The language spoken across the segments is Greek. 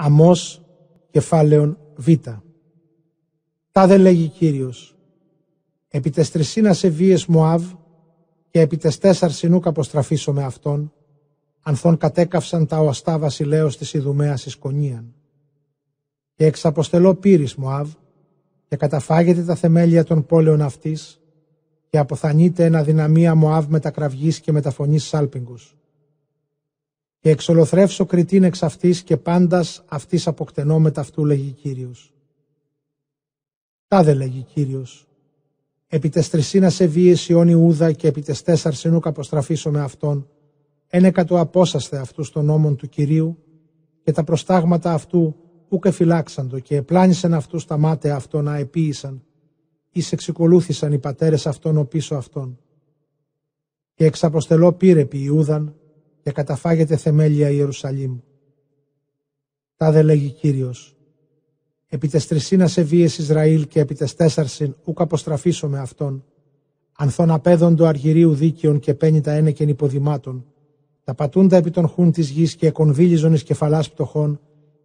Αμώς κεφάλαιον Β. Τάδε λέγει Κύριος, επί τες τρισήνας ευβίες Μωάβ και επί τες τέσσαρ συνούκ αποστραφίσω με αυτόν, ανθών κατέκαυσαν τα οαστά βασιλέως της Ιδουμαίας Ισκονίαν. Και εξαποστελώ πύρης Μωάβ, και καταφάγεται τα θεμέλια των πόλεων αυτής, και αποθανείται εν αδυναμία Μωάβ μετακραυγής και μεταφωνής σάλπιγγους. Και εξολοθρεύσω Κρητήν εξ αυτής και πάντας αυτής αποκτενώ μεταυτού, λέγει Κύριος. Τάδε, λέγει Κύριος, επί τες τρισήνας ευβίες Ιών Ιούδα και επί τες τέσσαρ συνούκ αποστραφίσω με αυτόν, ένεκατο απόσαστε αυτούς των νόμων του Κυρίου, και τα προστάγματα αυτού ούκ εφυλάξαντο, και επλάνησεν αυτούς τα μάταια αυτών να επίησαν, εις εξεκολούθησαν οι πατέρες αυτών ο πίσω αυτών. Και εξαποστελώ πύρεπι Ιούδαν, και καταφάγεται θεμέλια Ιερουσαλήμ. Τάδε λέγει Κύριος, επί τες τρισήνας ευβίες Ισραήλ και επί τες τέσσαρσιν ούκ αποστραφίσω με αυτόν, ανθών απέδοντο αργυρίου δίκαιων και πέννητα ένεκεν υποδημάτων, τα πατούντα επί των χούν της γης και εκονδύλιζον εις κεφαλάς πτωχών,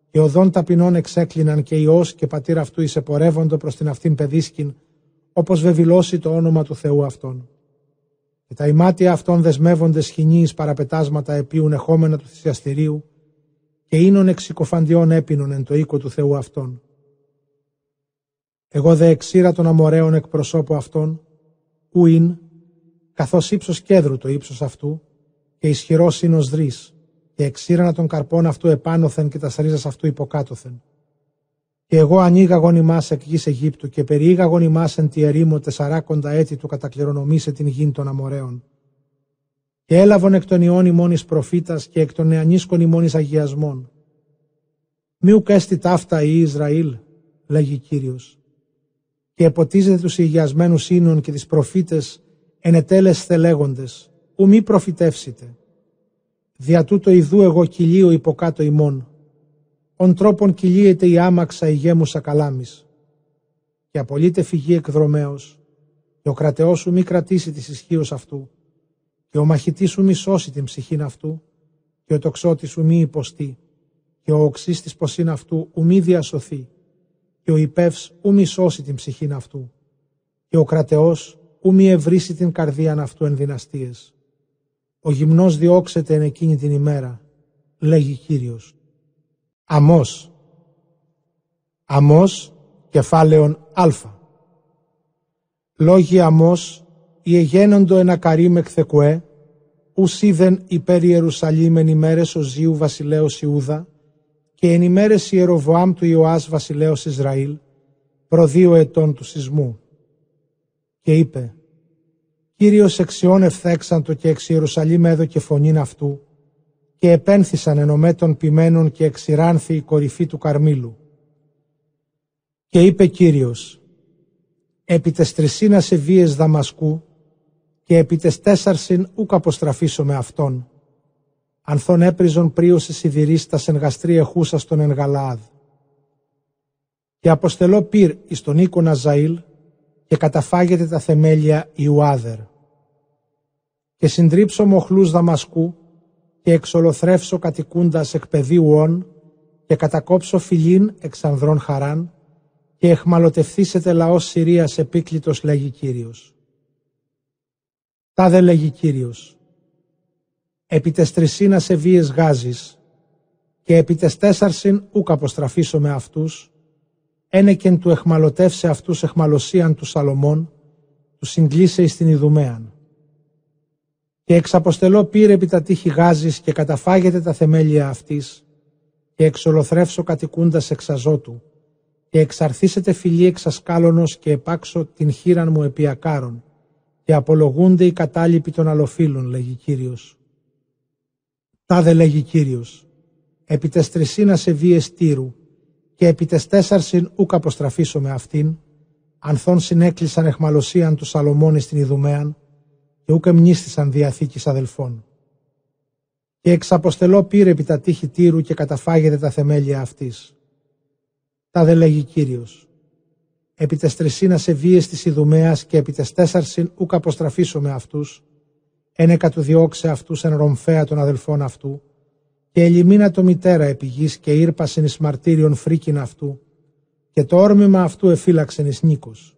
και οδών ταπεινών εξέκλειναν και ιός και πατήρ αυτού εισεπορεύοντο προς την αυτήν παιδίσκην, όπως βεβηλώσει το όνομα του Θεού αυτόν. Και τα ημάτια αυτών δεσμεύονται σχοινοί εις παραπετάσματα επίουν εχόμενα του θυσιαστηρίου, και ίνων εξυκοφαντιών έπινων εν το οίκο του Θεού αυτόν. Εγώ δε εξήρα των αμοραίων εκ προσώπου αυτών, ου ειν, καθώς ύψος κέδρου το ύψος αυτού, και ισχυρός είναι ως δρύς, και εξήρανα των καρπών αυτού επάνωθεν και τας ρίζας αυτού υποκάτωθεν. Και εγώ ανοίγαγον ημάς εκ γης Αιγύπτου και περιήγαγον ημάς εν τη ερήμο 40 έτη του κατακληρονομήσε την γην των αμοραίων. Και έλαβον εκ των ιών ημών εις προφήτας και εκ των νεανίσκων ημών εις αγιασμών. Μη ουκ έστη ταύτα η Ισραήλ, λέγει Κύριος. Και εποτίζεται τους υγιασμένους ίνων και τις προφήτες ενετέλεσθε λέγοντες, ου μη προφητεύσετε. Δια τούτο ιδού εγώ κυλίω υποκάτω ημών, ον τρόπον κυλίεται η άμαξα η γέμουσα καλάμις. Και απολύτε φυγή εκδρομέως, και ο κρατεός σου μη κρατήσει της ισχύως αυτού, και ο μαχητής σου μη σώσει την ψυχήν αυτού, και ο τοξότης σου μη υποστεί, και ο οξύς της ποσήν αυτού ου μη διασωθεί, και ο υπεύς ου μη σώσει την ψυχήν αυτού, και ο κρατεός ου μη ευρύσει την καρδίαν αυτού εν δυναστείες. Ο γυμνός διώξεται εν εκείνη την ημέρα, λέγει Κύριος. Αμώς. Αμώς κεφάλαιον Α. Λόγοι Αμώς, η εγένοντο εν ακαρίμ εκθεκουέ, ους είδεν υπέρ Ιερουσαλήμ εν ημέρες Οζίου βασιλέως Ιούδα, και εν ημέρες Ιεροβοάμ του Ιωάς βασιλέως Ισραήλ, προ 2 ετών του σεισμού. Και είπε, Κύριος εξιών ευθέξαντο και εξ Ιερουσαλήμ έδωκε φωνήν αυτού, και επένθησαν εν ομέ των ποιμένων και εξηράνθη η κορυφή του Καρμήλου. Και είπε Κύριος, επί τες τρισήνας ευβίες Δαμασκού, και επί τες τέσσαρσιν ούκ αποστραφίσω με αυτόν, ανθών έπριζον πρίος εις σιδηρής τας εν γαστρί εχούσας τον εν Γαλαάδ. Και αποστελώ πυρ εις τον οίκο Ναζαήλ, και καταφάγεται τα θεμέλια Ιουάδερ. Και συντρίψω μοχλούς Δαμασκού, και εξολοθρεύσω κατοικούντας εκ παιδίου ον, και κατακόψω φιλήν εξ ανδρών χαράν, και εχμαλωτευθήσετε λαός Συρίας επίκλητος, λέγει Κύριος. Τάδε λέγει Κύριος, επί τες τρισήνας ευβίες Γάζης, και επί τες τέσσαρσιν ούκ αποστραφίσω με αυτούς, ένεκεν του εχμαλωτεύσε αυτούς εχμαλωσίαν του Σαλωμών, του συγκλίσε εις την Ιδουμέαν. Και εξαποστελώ πήρε επί τα τείχη Γάζης και καταφάγεται τα θεμέλια αυτής, και εξολοθρεύσω κατοικούντας εξ Αζώτου, και εξαρθίσετε φυλή εξ Ασκάλωνος και επάξω την χείραν μου επί Ακάρων, και απολογούνται οι κατάλοιποι των αλοφύλων, λέγει Κύριος. Τάδε λέγει Κύριος, επί τες τρισήνας ευβίες Τύρου, και επί τες τέσσαρσιν ούκ αποστραφίσω με αυτήν, ανθών συνέκλεισαν εχμαλωσίαν του Σαλωμών στην Ιδουμέαν, και ούκ εμνίστησαν διαθήκης αδελφών. Και εξαποστελώ πήρε επί τα τείχη Τύρου και καταφάγεται τα θεμέλια αυτής. Τάδε λέγει Κύριος, επί τες τρισήνας ευβίες της Ιδουμέας και επί τες τέσσαρσιν ούκ αποστραφίσω με αυτούς, ένεκατου διώξε αυτούς εν Ρομφέα των αδελφών αυτού, Και ελιμίνα το μητέρα επί γης και ήρπασεν εις μαρτύριον φρίκιν αυτού, και το όρμημα αυτού εφύλαξεν εις νίκος.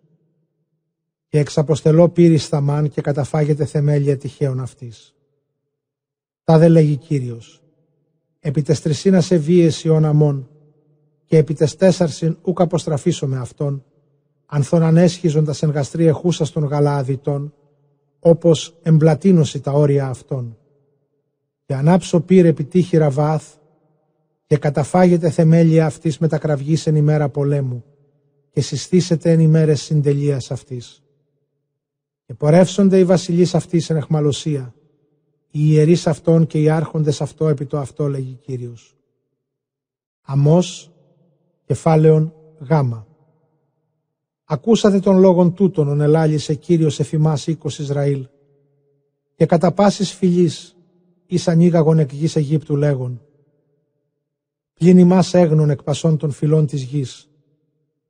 Και εξαποστελώ πύρι σταμάν και καταφάγεται θεμέλια τυχαίων αυτής. Τα δε λέγει Κύριος, επί τες τρισίνας ευβίες ιών αμών, και επί τες τέσσαρσιν ούκ αποστραφίσω με αυτόν, ανθών ανέσχιζοντας εν γαστρή εχούσας των γαλααδιτών, όπως εμπλατίνωση τα όρια αυτών. Και ανάψω πύρ επί τύχη Ραβάθ, και καταφάγεται θεμέλια αυτής μετακραυγής εν ημέρα πολέμου, και συστήσεται εν ημέρες συντελείας αυτής. Και πορεύσονται οι βασιλείς αυτής εν αιχμαλωσία, οι ιερείς αυτών και οι άρχοντες αυτό επί το αυτό, λέγει Κύριος. Αμώς, κεφάλαιον γάμα. Ακούσατε των λόγων τούτων, ον ελάλησε Κύριος εφημάς οίκος Ισραήλ, και κατά πάσης φυλής, εις ανοίγαγον εκ γης Αιγύπτου λέγον, πλην ημάς έγνων εκ πασών των φυλών της γης,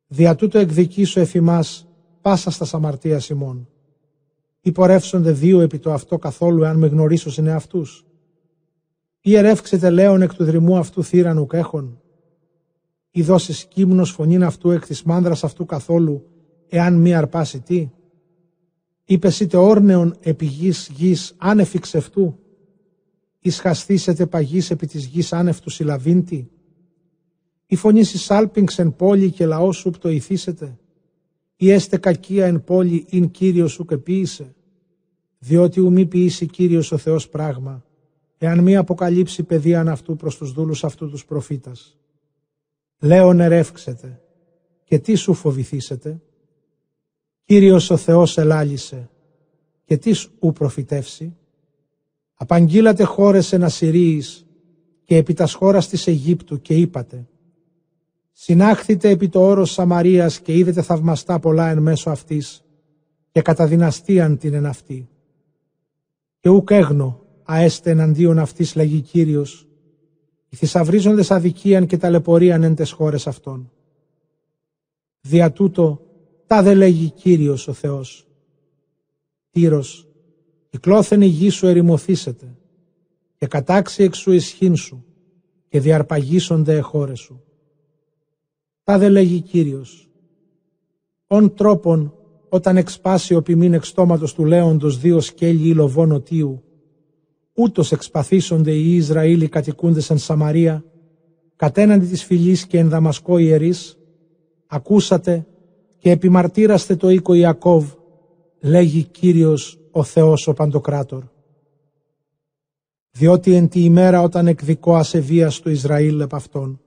δια τούτο εκδικήσου εφημάς πάσα στα αμαρτίας ημών. Ή πορεύσονται δύο επί το αυτό καθόλου, εάν με γνωρίσωσιν εαυτούς. Ή ερεύξετε λέον εκ του δρυμού αυτού θύραν ουκ έχων. Ή δώσεις κύμνος φωνήν αυτού εκ της μάνδρας αυτού καθόλου, εάν μη αρπάσει τι. Ή πεσείτε όρνεον επί γης γης άνευ ιξευτού. Ή σχαστήσετε παγής επί της γης άνευ του συλλαβήντη. Ή φωνήσεις άλπινξ εν πόλη και λαός σου πτωηθήσετε. Ή έστε κακία εν πόλη ειν Κύριος σου και ποιήσε. Διότι ου μη ποιήσει Κύριος ο Θεός πράγμα, εάν μη αποκαλύψει παιδείαν αυτού προς τους δούλους αυτού τους προφήτας. Λέον ερεύξετε, και τι σου φοβηθήσετε. Κύριος ο Θεός ελάλησε, και τι σου προφητεύσει. Απαγγείλατε χώρες εν Ασσυρίης και επί τας χώρας της Αιγύπτου και είπατε, συνάχθητε επί το όρος Σαμαρίας και είδετε θαυμαστά πολλά εν μέσω αυτής και καταδυναστείαν την εν αυτή. Και ουκ έγνο αέστε εναντίον αυτής, λέγει Κύριος, οι θησαυρίζοντες αδικίαν και ταλαιπωρίαν εν τες χώρες αυτών. Δια τούτο τα δε λέγει Κύριος ο Θεός. Τύρος, κυκλώθεν η γη σου ερημωθήσετε και κατάξει εξου ισχύν σου και διαρπαγίσονται εχώρες σου. Τα δε λέγει Κύριος. Ον τρόπον όταν εξπάσει ο ποιμήν εξ στόματος του λέοντος δύο σκέλη υλοβών οτίου, ούτως εξπαθήσονται οι Ισραήλοι κατοικούντες εν Σαμαρία, κατέναντι της φυλής και εν Δαμασκό ιερείς, ακούσατε και επιμαρτύραστε το οίκο Ιακώβ, λέγει Κύριος ο Θεός ο Παντοκράτορ. Διότι εν τη ημέρα όταν εκδικώ ασεβίας του Ισραήλ επ' αυτόν,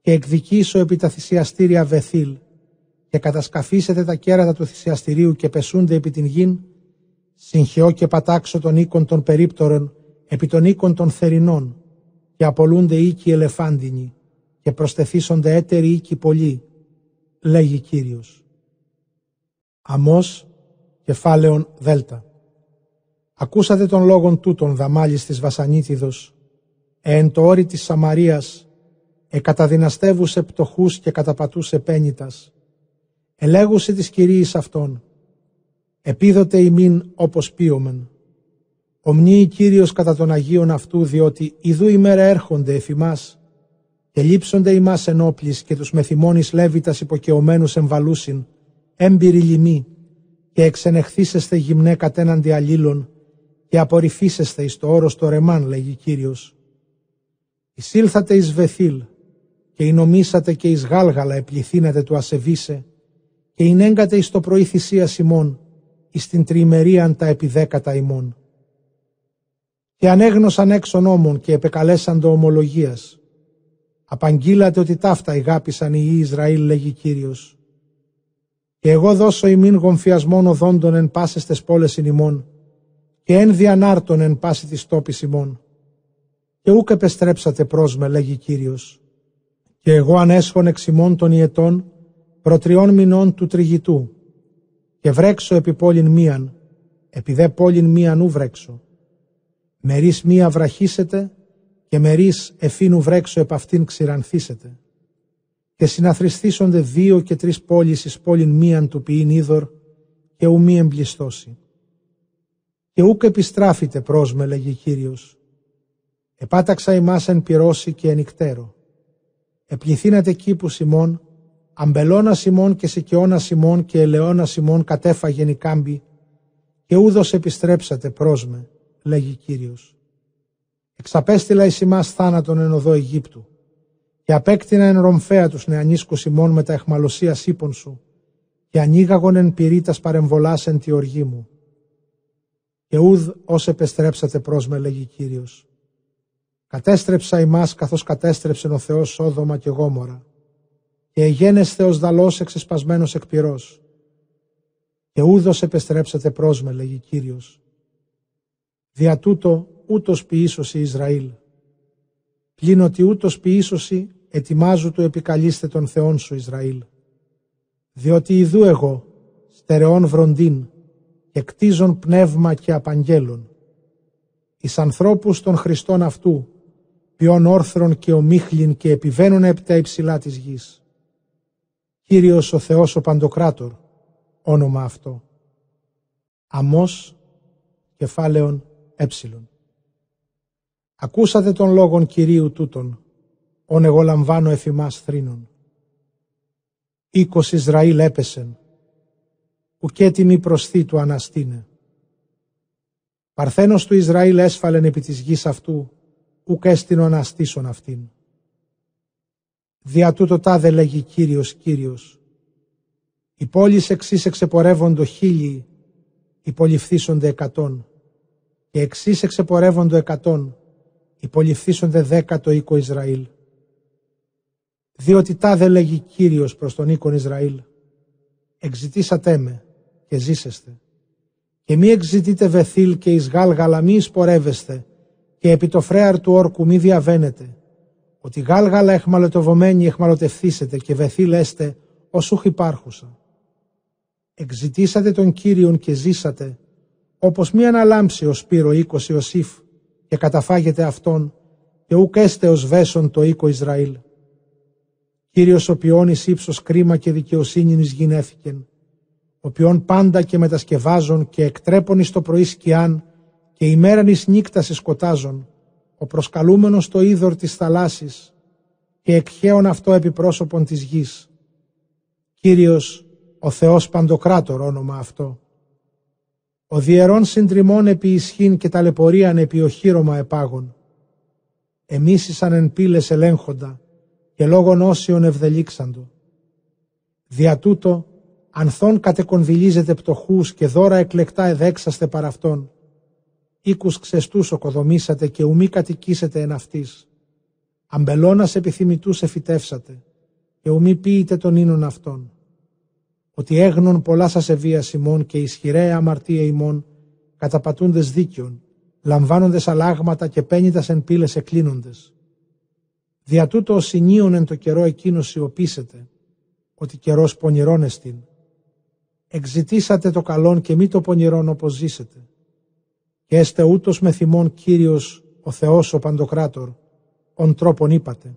και εκδικήσω επί τα θυσιαστήρια Βεθήλ, και κατασκαφίσετε τα κέρατα του θυσιαστηρίου και πεσούνται επί την γην, συγχαιώ και πατάξω τον οίκον των περίπτωρων επί των οίκων των θερινών, και απολούνται οίκοι ελεφάντινοι, και προστεθήσονται έτεροι οίκοι πολλοί, λέγει Κύριος. Αμώς, κεφάλαιον δέλτα. Ακούσατε των λόγων τούτων, δαμάλης της Βασανίτιδος, εν το όρι της Σαμαρίας, εκαταδυναστεύουσε πτωχούς και καταπατούσε πένιτας, ελέγουσε τις κυρίες αυτών, επίδοτε ημίν όπως ποιομεν. Ομνύει Κύριος κατά των Αγίων αυτού, διότι ιδού ημέρα έρχονται εφημάς, και λείψονται ημάς ενόπλης και τους μεθυμόνης λέβητας υποκαιωμένους εμβαλούσιν, έμπειροι λοιμοί, και εξενεχθήσεστε γυμνέ κατέναντι αλλήλων, και απορριφήσεστε εις το όρος το ρεμάν, λέγει Κύριος. Εισήλθατε εις Βεθήλ, και εινομήσατε και εις Γάλγαλα επληθύνατε του ασεβίσε, και εινέγκατε εις το πρωί θυσίας ημών, εις την τριημερίαν τα επιδέκατα ημών. Και ανέγνωσαν έξω νόμων και επεκαλέσαν το ομολογίας. Απαγγείλατε ότι ταύτα ηγάπησαν οι Ισραήλ, λέγει Κύριος. Και εγώ δώσω ημίν γομφιασμόν οδόντων εν πάσες τες πόλες ημών, και εν διανάρτων εν πάση της τόπης ημών. Και ούκ επεστρέψατε πρόσμε, λέγει Κύριος. Και εγώ ανέσχον εξ ημών των ιετών, προτριών μηνών του τριγητού, και βρέξω επί πόλην μίαν, επί δε πόλην μίαν ου βρέξω. Μερίς μία βραχίσετε, και μερίς εφήνου βρέξω επ' αυτήν ξηρανθήσετε. Και συναθριστήσονται δύο και τρεις πόλεις εις πόλην μίαν του ποιήν είδωρ, και ου μη εμπλιστώσει. Και ούκ επιστράφητε πρόσμε, λέγει Κύριος. Επάταξα ημάς εν πυρώσει και εν ικτέρω. Επιηθύνατε κήπους ημών, αμπελώνας ημών και σικαιώνας ημών και ελαιώνας ημών κατέφαγεν η κάμπη, και ούδος επιστρέψατε πρόσμε, λέγει Κύριος. Εξαπέστειλα εις ημάς θάνατον εν οδό Αιγύπτου, και απέκτηνα εν ρομφέα τους νεανίσκους ημών με τα αιχμαλωσίας ύπων σου, και ανοίγαγον εν πυρίτας παρεμβολάς εν τη οργή μου. Και ούδ ως επιστρέψατε πρόσμε, λέγει Κύριος. Κατέστρεψα ημάς καθώς κατέστρεψεν ο Θεός Σόδομα και Γόμορα, και εγένεσθε ως δαλός εξεσπασμένος εκ πυρός. Και ούδος επεστρέψατε πρόσμε, λέγει Κύριος. Δια τούτο ούτως ποιήσωση Ισραήλ. Πλην ότι ούτως ποιήσωση ετοιμάζου του επικαλείστε τον Θεόν σου Ισραήλ. Διότι ιδού εγώ, στερεών βροντίν, και κτίζων πνεύμα και απαγγέλων. Εις ανθρώπους των Χριστών αυτού, ποιών όρθρον και ομίχλην και επιβαίνουν επί τα υψηλά της γης. Κύριος ο Θεός ο Παντοκράτορ, όνομα αυτό. Αμώς, κεφάλαιον έψιλον. Ακούσατε τον λόγον Κυρίου τούτον, όν εγώ λαμβάνω εφημάς θρήνων. 20 Ισραήλ έπεσεν, ουκέτι μη προσθή του αναστήνε. Παρθένος του Ισραήλ έσφαλεν επί της γης αυτού, ουκ έστεινο αναστήσον αυτήν. Δια τούτο τάδε λέγει Κύριος, Κύριος. Οι πόλεις εξής εξεπορεύοντο 1000, υποληφθήσονται 100, και εξής εξεπορεύοντο 100, υποληφθήσονται 10 το οίκο Ισραήλ. Διότι τάδε λέγει Κύριος προς τον οίκον Ισραήλ. Εξητήσατε με και ζήσεστε. Και μη εξητείτε Βεθήλ και εις Γάλγαλα μη εισπορεύεστε, και επί το φρέαρ του όρκου μη διαβαίνετε. Ότι Γάλγαλα εχμαλωτευωμένη εχμαλωτευθήσετε και Βεθήλ έστε όσουχ υπάρχουσα. Εξητήσατε τον Κύριον και ζήσατε, όπως μη αναλάμψει ο Σπύρο 20 Ιωσήφ και καταφάγετε αυτόν, και ουκ έστε ως βέσον το οίκο Ισραήλ. Κύριος ο ποιόν εις ύψος κρίμα και δικαιοσύνην εις γυνέφικεν, ο ποιόν πάντα και μετασκευάζον και εκτρέπον εις το πρωί σκιάν και ημέραν εις νύκτας σκοτάζον, ο προσκαλούμενος το είδωρ της θαλάσσης και εκχέον αυτό επί πρόσωπον της γης. Κύριος ο Θεός Παντοκράτορ όνομα αυτό. Ο διερών συντριμών επί ισχύν και ταλαιπωρίαν επί οχύρωμα επάγων. Εμίσησαν εν πύλες ελέγχοντα και λόγων όσιων ευδελήξαντο. Δια τούτο ανθών κατεκονδυλίζετε πτωχούς και δώρα εκλεκτά εδέξαστε παρ' αυτόν. Οίκους ξεστούς οκοδομήσατε και ουμή κατοικήσετε εν αυτής. Αμπελώνας επιθυμητούς εφυτεύσατε και ουμή ποιείτε των ίνων αυτών. Ότι έγνων πολλά σας ευείας ημών και ισχυραία αμαρτία ημών, καταπατούντες δίκαιον, λαμβάνοντες αλλάγματα και πένιτας εν πύλες εκλίνοντες. Δια τούτο ο συνείων εν το καιρό εκείνο σιωπήσετε, ότι καιρός πονηρών εστίν. Εξητήσατε το καλόν και μη το πονηρών όπως ζήσετε. Και έστε ούτως με θυμών Κύριος ο Θεός ο Παντοκράτορ, ον τρόπον είπατε.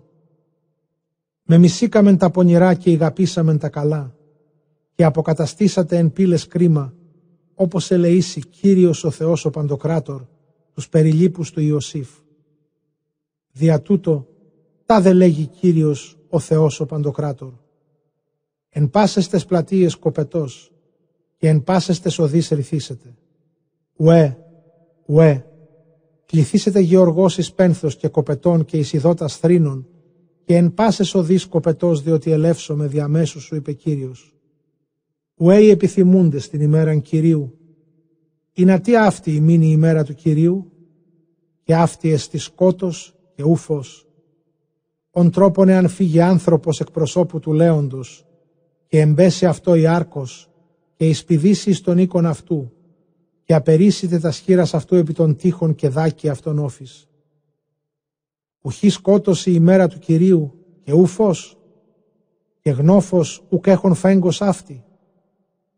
Με μισήκαμεν τα πονηρά και ηγαπήσαμεν τα καλά, και αποκαταστήσατε εν πύλες κρίμα, όπως ελεήσει Κύριος ο Θεός ο Παντοκράτορ, τους περιλήπους του Ιωσήφ. Δια τούτο, τάδε λέγει Κύριος ο Θεός ο Παντοκράτορ. Εν πάσες πλατείες κοπετός, και εν πάσες τες οδείς ρυθίσετε. Ουέ, ουέ, κληθήσετε γεωργός εις πένθος και κοπετών και εις ιδότας θρήνων, και εν πάσες οδείς κοπετός, διότι ελεύσομαι διαμέσου σου, είπε Κύριος. Ουέ οι επιθυμούντες την ημέραν Κυρίου. Η νατία αυτή η μήνη ημέρα του Κυρίου, και αυτή εστι σκότος και ούφος. Ον τρόπον εάν φύγει άνθρωπος εκ προσώπου του Λέοντος, και εμπέσει αυτό η άρκος, και εισπηδήσει εις τον οίκον αυτού, και απερίσσεται τα σχήρας αυτού επί των τείχων και δάκη αυτών όφης. Ουχή σκότωση η ημέρα του Κυρίου, και ου φως, και γνώφος ουκ έχων φέγγος αυτή.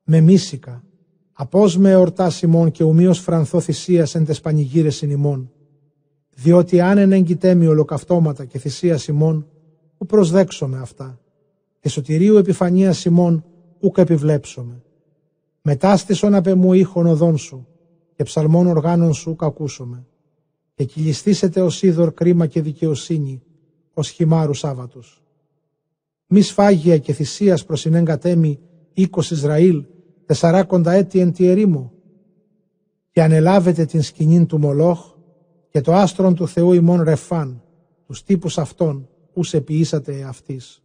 Με μίσικα, απός με εορτάς ημών και ομοίως φρανθώ θυσίας εν τες πανηγύρεσιν ημών. Διότι αν εν εγκυτέμει ολοκαυτώματα και θυσίας ημών, ου προσδέξομαι αυτά. Και σωτηρίου επιφανείας ημών, ουκ επιβλέψομαι. Μετάστησον απ' εμού ήχον οδών σου, και ψαλμών οργάνων σου κακούσομαι. εκυλιστήσετε ως είδωρ κρίμα και δικαιοσύνη, ως χυμάρου Σάββατος. Μη σφάγια και θυσίας προσινέν κατέμι 20 Ισραήλ 40 έτη εν τη ερήμο, και ανελάβετε την σκηνήν του Μολόχ και το άστρον του Θεού ημών Ρεφάν, τους τύπους αυτών ους επιήσατε αυτής.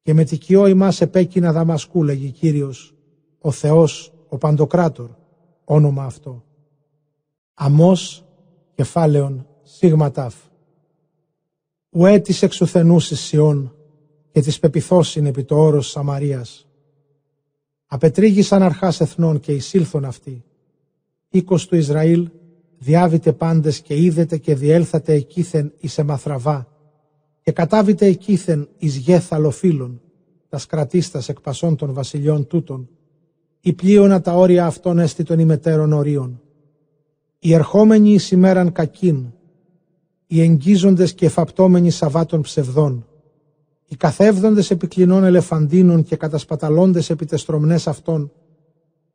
Και με τικιό ημάς επέκεινα Δαμασκού, λέγει Κύριος, ο Θεός, ο Παντοκράτορ, όνομα αυτό. Αμώς, κεφάλαιον, σίγμα ταφ. Ουέ της εξουθενούσης Σιών και της πεπιθώσιν επί το όρος Σαμαρίας. Απετρίγησαν αρχάς εθνών και εισήλθον αυτοί. Οίκος του Ισραήλ διάβητε πάντες και είδετε και διέλθατε εκείθεν εις εμαθραβά και κατάβητε εκείθεν εις γεθαλοφύλων, τας κρατίστας εκ πασών των βασιλιών τούτων, η πλείωνα τα όρια αυτών έστι των ημετέρων ορίων. Οι ερχόμενοι εις ημέραν κακήν, οι εγγίζοντες και εφαπτώμενοι σαββάτων ψευδών, οι καθεύδοντες επί κλινών ελεφαντίνων και κατασπαταλώντες επί τεστρομνές αυτών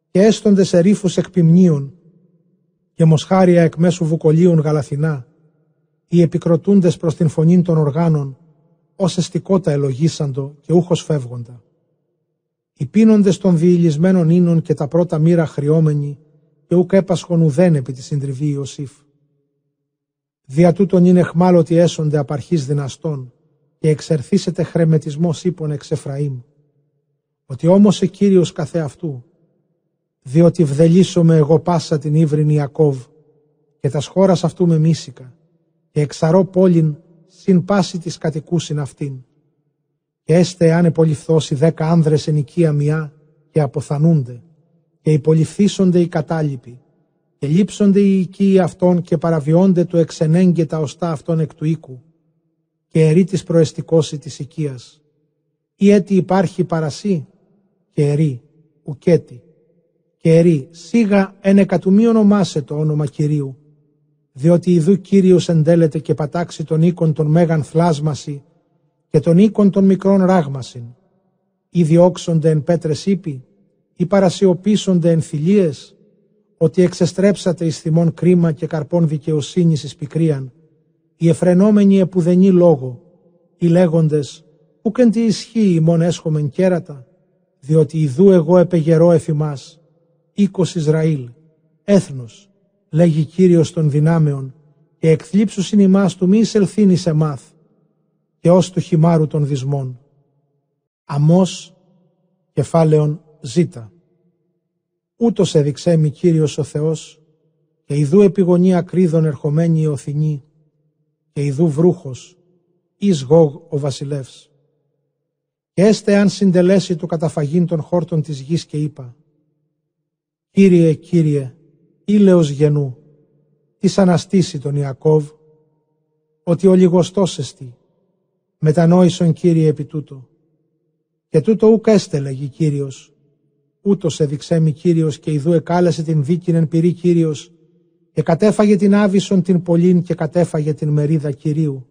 και έστοντες σε ρήφους εκπυμνίων και μοσχάρια εκ μέσου βουκολίων γαλαθινά, οι επικροτούντες προς την φωνήν των οργάνων, ως εστικότα ελογίσαντο και ούχος φεύγοντα. Οι πίνοντες των διηλισμένων ίνων και τα πρώτα μοίρα χρειόμενοι, και ούκ έπασχον ουδέν επί τη συντριβή Ιωσήφ. Δια τούτον είναι χμάλωτοι έσονται απαρχής δυναστών, και εξερθήσετε χρεμετισμός ύπων εξ Εφραήμ. Ότι όμως ο Κύριος καθεαυτού, διότι βδελίσομαι εγώ πάσα την ύβριν Ιακώβ, και τας χώρας αυτού με μίσηκα, και εξαρώ πόλην συν πάση της κατοικούσιν αυτήν. Και έστε αν εποληφθώσει 10 άνδρες εν οικία μιά και αποθανούνται, και υποληφθήσονται οι κατάλοιποι, και λείψονται οι οικοί αυτών και παραβιώνται το εξενέγγε τα οστά αυτών εκ του οίκου, και ερεί της προεστικώση της οικίας. Ή έτι υπάρχει παρασύ, και ερεί, ουκέτη, και ερεί, σίγα εν εκατουμίον ονομάσε το όνομα Κυρίου, διότι ιδού Κύριος εντέλεται και πατάξει των οίκων των μέγαν θλάσμαση και των οίκων των μικρών ράγμασιν. Ή διώξονται εν πέτρες ύπη, ή παρασιωπήσονται εν θηλίες, ότι εξεστρέψατε εις θυμών κρίμα και καρπών δικαιοσύνης εις πικρίαν, οι εφρενόμενοι επουδενή λόγο, οι λέγοντες, ούκεν τι ισχύει ημών έσχομεν κέρατα, διότι ιδού εγώ επεγερώ εφημάς, 20 Ισραήλ, έθνος, λέγει Κύριος των δυνάμεων, και εκθλίψουσιν ημάς του μη εισελθήν εις εμάθ, και ως του χυμάρου των δυσμών. Αμώς, κεφάλαιον, ζήτα. Ούτως εδειξέμι Κύριος ο Θεός, και ιδού επιγονή ακρίδων ερχομένη η Οθηνή, και ιδού βρούχος, εις Γόγ ο βασιλεύς. Και έστε αν συντελέσει το καταφαγήν των χόρτων της γης και είπα, Κύριε, Κύριε, ήλεος γενού, της αναστήσει τον Ιακώβ, ότι ο λιγοστός εστι, μετανόησον Κύριε επί τούτο. Και τούτο ούκ έστε, λέγει Κύριος, ούτως εδειξέμι Κύριος και ιδού εκάλεσε την δίκην εν πυρή Κύριος και κατέφαγε την Άβυσσον την Πολύν και κατέφαγε την μερίδα Κυρίου.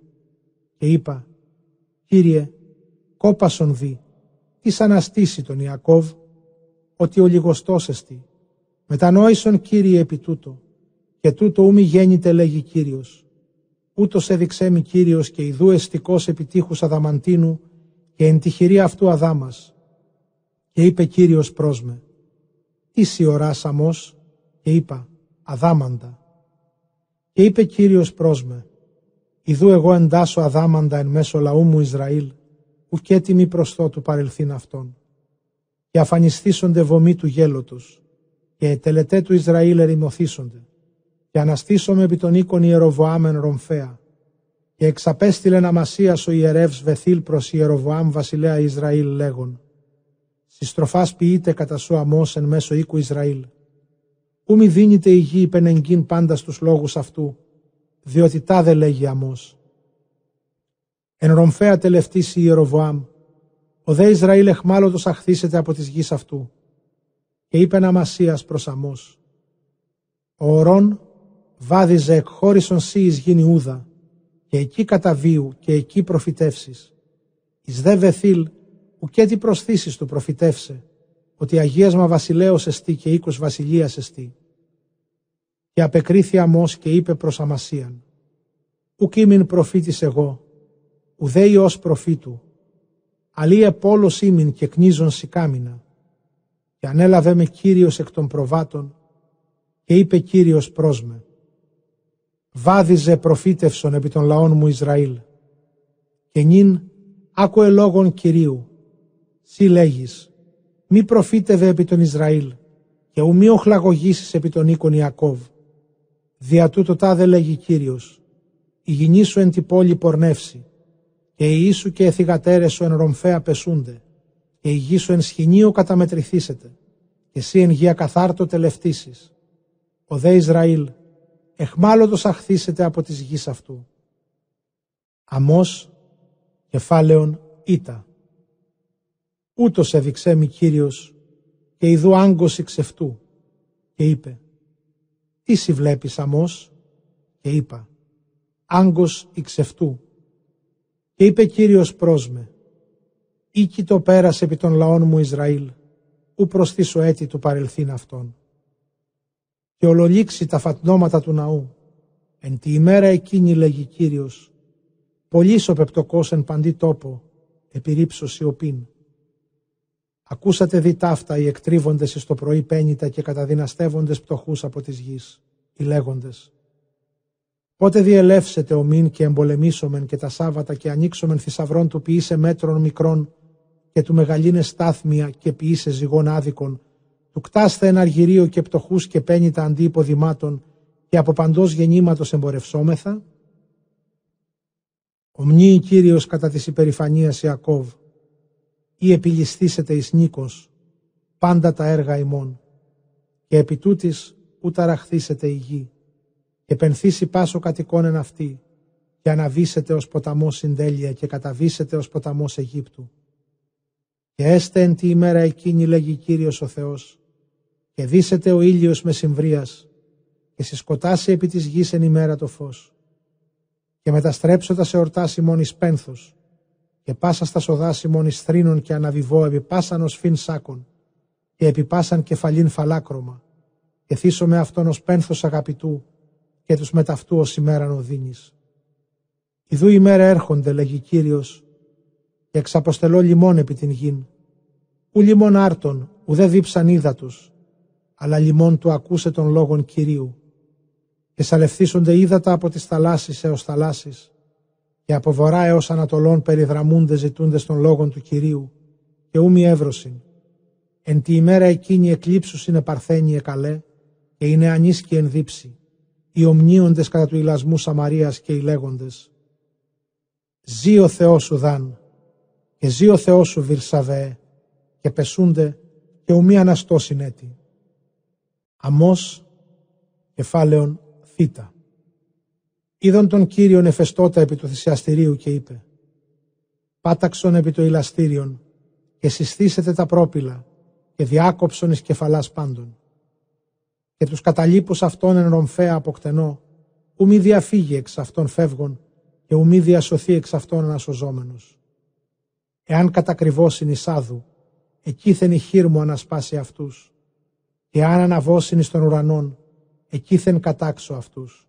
Και είπα, Κύριε, κόπασον δι, της αναστήσει τον Ιακώβ, ότι ο λιγοστός εστι, μετανόησον Κύριε επί τούτο, και τούτο ου μη γέννητε, λέγει Κύριος. Ούτως εδειξέμι Κύριος και ιδού εστικός επιτύχους αδαμαντίνου και εν τη χειρή αυτού αδάμας. Και είπε Κύριος προς με, «Εις η ωράς Αμώς» και είπα, «Αδάμαντα». Και είπε Κύριος προς με, «Ιδού εγώ εντάσσω αδάμαντα εν μέσω λαού μου Ισραήλ, ουκέτι μη προστό του παρελθήν αυτών. Και αφανιστήσονται βωμή του γέλοτος, και ετελετέ του Ισραήλ ερημωθήσονται, και αναστήσομαι επί των οίκων Ιεροβοάμεν Ρομφέα, και εξαπέστειλεν Αμασίας ο ιερεύς Βεθήλ προς Ιεροβοάμ βασιλέα Ισραήλ λέγον, συστροφάς ποιείται κατά σου Αμώς εν μέσω οίκου Ισραήλ. Ου μη δίνεται η γη υπενεγγύν πάντα στους λόγους αυτού, διότι τάδε λέγει Αμώς. Εν Ρομφέα τελευτήσει Ιεροβοάμ, ο δε Ισραήλ εχμάλωτος αχθήσεται από της γης αυτού. Και είπεν Αμασίας προς Αμώς, ο ορών βάδιζε εκχώρησον σύ εις γην Ιούδα, και εκεί καταβίου και εκεί προφητεύσεις. Εις δε Βεθήλ, ουκέτι προσθήσεις του προφητεύσε, ότι αγίασμα βασιλέως εστι και οίκος βασιλείας εστι. Και απεκρίθη Αμώς και είπε προς Αμασίαν, «Ουκ ήμην προφήτης εγώ, ουδέ ιός προφήτου, αλίε πόλος ήμην και κνίζων σικάμινα. Και ανέλαβε με Κύριος εκ των προβάτων, και είπε Κύριος προς με, βάδιζε προφήτευσον επί των λαών μου Ισραήλ. Και νυν άκουε λόγων Κυρίου, σύ λέγεις, μη προφήτευε επί των Ισραήλ, και ου μη οχλαγωγήσεις επί των οίκων Ιακώβ. Δια τούτο τάδε λέγει Κύριος, η γυνή σου εν τη πόλη πορνεύσει, και οι ίσου και εθυγατέρες σου εν ρομφέα πεσούνται, και η γη σου εν σχοινίου καταμετρηθήσετε, και εσύ εν γη ακαθάρτο τελευτήσεις. Ο δε Ισραήλ, εχμάλωτος αχθήσετε από της γης αυτού». Αμώς, κεφάλαιον Ήτα. Ούτως εδειξέμι Κύριος, και ειδού άγκωση ξευτού, και είπε, «Τι σι βλέπεις, Αμώς?» Και είπα, «Άγκος ηξευτού». Και είπε Κύριος προς με, «Οίκη το πέρας επί των λαών μου Ισραήλ, ου προστίσω έτη του παρελθήν αυτών». Και ολολήξει τα φατνώματα του ναού, εν τη ημέρα εκείνη λέγει Κύριος, «Πολύς ο πεπτοκός εν παντή τόπο, επιρρύψω σιωπήν». Ακούσατε δι ταύτα οι εκτρίβοντες εις το πρωί πέννητα και καταδυναστεύοντες πτωχούς από της γης, οι λέγοντες. Πότε διελεύσετε ομήν και εμπολεμήσομεν και τα Σάββατα και ανοίξομεν θησαυρών του ποιήσε μέτρων μικρών και του μεγαλύνε στάθμια και ποιήσε ζυγών άδικων, του κτάσθε εν αργυρίο και πτωχούς και πέννητα αντί υποδημάτων και από παντός γεννήματος εμπορευσόμεθα. Ομνύει Κύριος κατά της υπερηφανίας Ιακώβ, ή επιληστήσετε εις νίκος, πάντα τα έργα ημών, και επί τούτης ου ταραχθήσετε η γη, και πενθήσει πάσο κατοικών εν αυτή, και αναβήσετε ως ποταμός συντέλεια, και καταβήσετε ως ποταμός Αιγύπτου. Και έστε εν τη ημέρα εκείνη, λέγει Κύριος ο Θεός, και δύσετε ο ήλιος μεσημβρίας, και συσκοτάσει επί της γης εν ημέρα το φως, και μεταστρέψωτα σε ορτάς ημών εις πένθος, και πάσα στα σοδάση μόνη θρήνων και αναβιβώ επί πάσαν ως φιν σάκων, και επί πάσαν κεφαλήν φαλάκρωμα, και θύσω με αυτόν ως πένθος αγαπητού, και τους μεταυτού ως ημέραν οδύνης. Ιδού ημέρα έρχονται, λέγει Κύριος, και εξαποστελώ λιμών επί την γην, ου λιμών άρτων, ουδέ δίψαν ύδατος, αλλά λιμών του ακούσε των λόγων Κυρίου, και σαλευθίσονται ύδατα από τις θαλάσσης έως θαλάσσης, και από βορρά έως ανατολών περιδραμούνται ζητούντες των λόγων του Κυρίου, και ου μη εύρωσιν. Εν τη ημέρα εκείνη εκλείψους είναι παρθένη εκαλέ, και είναι ανίσκη εν δίψη, οι ομνίοντες κατά του ηλασμού Σαμαρίας και οι λέγοντες. Ζει ο Θεός σου Δαν, και ζει ο Θεός σου Βυρσαβέ, και πεσούνται, και ου μη αναστώσιν έτη. Αμώς, κεφάλαιον Θήτα. Είδον τον Κύριον εφεστώτα επί του θυσιαστηρίου και είπε, «Πάταξον επί το ηλαστήριον και συστήσετε τα πρόπυλα και διάκοψον εις κεφαλάς πάντων. Και τους καταλήπους αυτών εν ρομφέα αποκτενώ, ου μη διαφύγει εξ αυτών φεύγων και ου μη διασωθεί εξ αυτών ανασωζόμενος. Εάν κατακριβώσιν εις άδου, εκείθεν η χήρμο ανασπάσει αυτούς, και αν αναβώσιν εις των ουρανών, εκείθεν κατάξω αυτούς.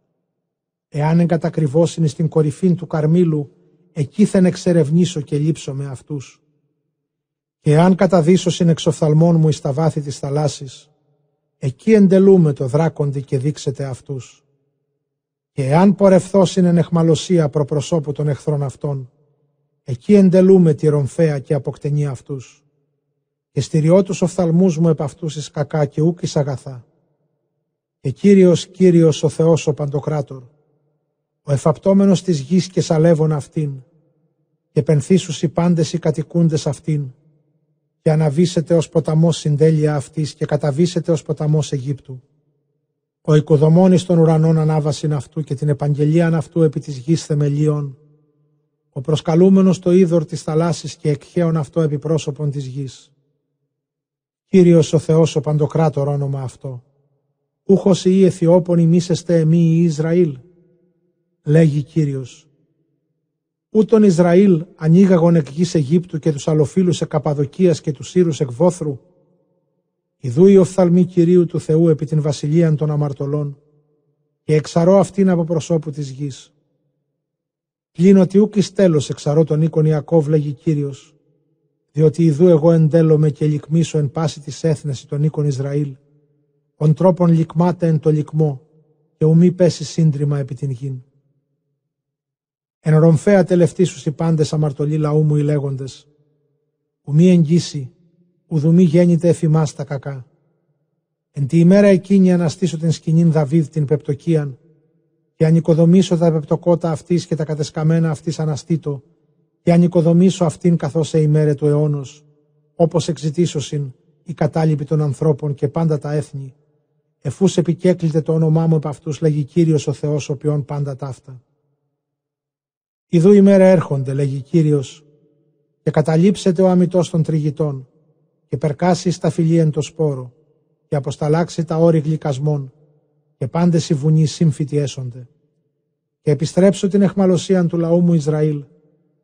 Εάν εγκατακριβώσιν εις την κορυφήν του Καρμήλου, εκείθεν εξερευνήσω και λείψω με αυτούς. Και εάν καταδίσωσιν εξ οφθαλμών μου εις τα βάθη της θαλάσσης, εκεί εντελούμε το δράκοντι και δείξετε αυτούς. Και εάν πορευθώσιν εν εχμαλωσία προπροσώπου των εχθρών αυτών, εκεί εντελούμε τη ρομφέα και αποκτενεί αυτούς. Και στηριώ τους οφθαλμούς μου επ' αυτούς εις κακά και ούκ εις αγαθά. Και Κύριος, Κύριος ο Θεός ο Παντοκράτορ, ο εφαπτώμενος της γης και σαλεύων αυτήν, και πενθήσους οι πάντες οι κατοικούντες αυτήν, και αναβήσετε ως ποταμός συντέλεια αυτής και καταβήσετε ως ποταμός Αιγύπτου. Ο οικοδομόνης των ουρανών ανάβασιν αυτού και την επαγγελίαν αυτού επί της γης θεμελίων, ο προσκαλούμενος το είδωρ της θαλάσσης και εκχέων αυτό επί πρόσωπον της γης. Κύριος ο Θεός ο Παντοκράτορ όνομα αυτό. Ούχος ή Αιθιόπων ημίσεστε εμεί οι Ισραήλ. Λέγει Κύριος, ούτων Ισραήλ ανοίγαγον εκ γης Αιγύπτου και τους αλλοφύλους εκ Καπαδοκίας και τους Σύρους εκ Βόθρου. Ιδού οι οφθαλμοί Κυρίου του Θεού επί την βασιλείαν των αμαρτωλών, και εξαρώ αυτήν από προσώπου της γης. Πλην ότι ούκ εις τέλος εξαρώ τον οίκον Ιακώβ, λέγει Κύριος, διότι ιδού εγώ εντέλομαι και λυκμίσω εν πάση της έθνεση τον οίκον Ισραήλ, ον τρόπον λυκμάται εν το λυκμό, και ουμή πέσει σύντριμα επί την γην. Εν ρομφαία τελευτήσους οι πάντες αμαρτωλοί λαού μου οι λέγοντες, ουμή εγγύσει, ουδουμή γέννηται εφημάς τα κακά. Εν τη ημέρα εκείνη αναστήσω την σκηνήν Δαβίδ την πεπτοκίαν, και ανοικοδομήσω τα πεπτοκότα αυτής και τα κατεσκαμμένα αυτής αναστήτω, και ανοικοδομήσω αυτήν καθώς σε ημέρε του αιώνος, όπως εξητήσωσιν η κατάλοιπη των ανθρώπων και πάντα τα έθνη, εφούς επικέκλειται το όνομά μου επ' αυτούς, λέγει Κύριος ο Θεός, ο οποίον πάντα ταύτα. Ιδού ημέρα έρχονται, λέγει Κύριος, και καταλείψεται ο αμητός των τριγητών, και περκάσει στα φυλή εν το σπόρο, και αποσταλάξει τα όρη γλυκασμών, και πάντες οι βουνοί σύμφυτοι έσονται. Και επιστρέψω την αιχμαλωσίαν του λαού μου Ισραήλ,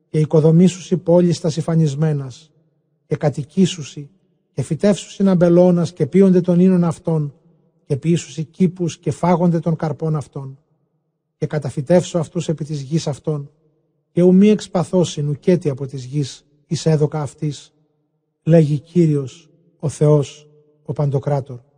και οικοδομήσουσι πόλεις τα συφανισμένας, και κατοικήσουσι, και φυτεύσουσι αμπελώνας, και πείονται των ίνων αυτών, και ποιήσουσι κήπους, και φάγονται των καρπών αυτών. Και καταφυτεύσω αυτούς επί της γης αυτών, και ουμή εξπαθώσιν ουκέτη από της γης εις έδοκα αυτής, λέγει Κύριος, ο Θεός, ο Παντοκράτορ.